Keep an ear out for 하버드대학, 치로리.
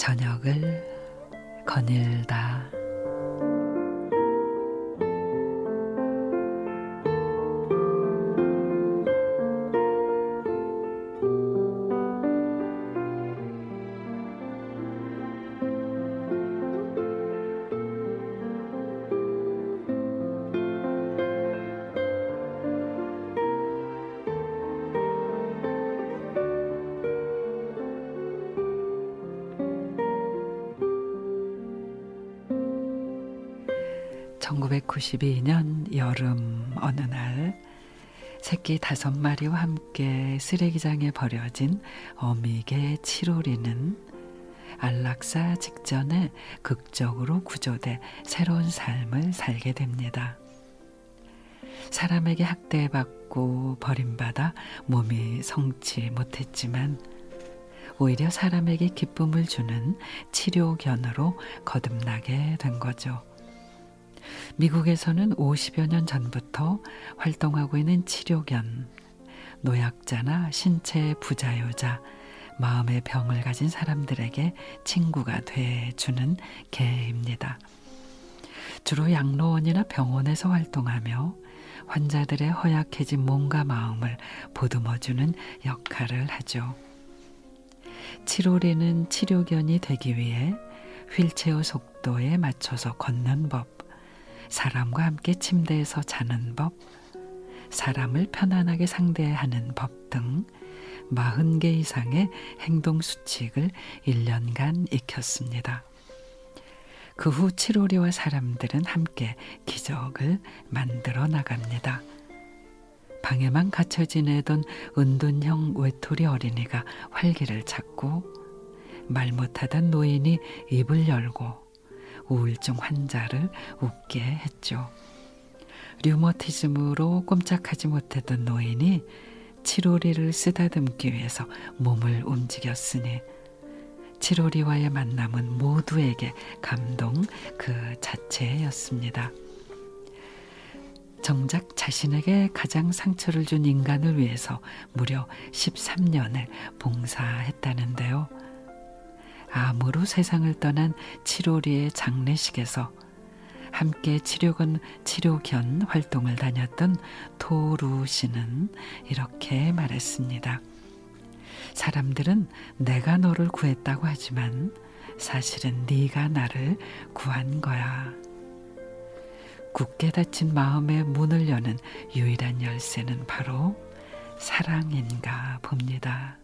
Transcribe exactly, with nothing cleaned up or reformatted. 저녁을 거닐다. 천구백구십이 년 여름 어느 날 새끼 다섯 마리와 함께 쓰레기장에 버려진 어미개 치로리는 안락사 직전에 극적으로 구조돼 새로운 삶을 살게 됩니다. 사람에게 학대받고 버림받아 몸이 성치 못했지만 오히려 사람에게 기쁨을 주는 치료견으로 거듭나게 된 거죠. 미국에서는 오십여 년 전부터 활동하고 있는 치료견, 노약자나 신체 부자유자, 마음의 병을 가진 사람들에게 친구가 돼주는 개입니다. 주로 양로원이나 병원에서 활동하며 환자들의 허약해진 몸과 마음을 보듬어주는 역할을 하죠. 치로리는 치료견이 되기 위해 휠체어 속도에 맞춰서 걷는 법, 사람과 함께 침대에서 자는 법, 사람을 편안하게 상대하는 법 등 마흔 개 이상의 행동수칙을 일 년간 익혔습니다. 그 후 치로리와 사람들은 함께 기적을 만들어 나갑니다. 방에만 갇혀 지내던 은둔형 외톨이 어린이가 활기를 찾고, 말 못하던 노인이 입을 열고, 우울증 환자를 웃게 했죠. 류머티즘으로 꼼짝하지 못했던 노인이 치로리를 쓰다듬기 위해서 몸을 움직였으니 치로리와의 만남은 모두에게 감동 그 자체였습니다. 정작 자신에게 가장 상처를 준 인간을 위해서 무려 십삼 년을 봉사했다는데요. 암으로 세상을 떠난 치로리의 장례식에서 함께 치료견, 치료견 활동을 다녔던 토루 씨는 이렇게 말했습니다. 사람들은 내가 너를 구했다고 하지만 사실은 네가 나를 구한 거야. 굳게 닫힌 마음의 문을 여는 유일한 열쇠는 바로 사랑인가 봅니다.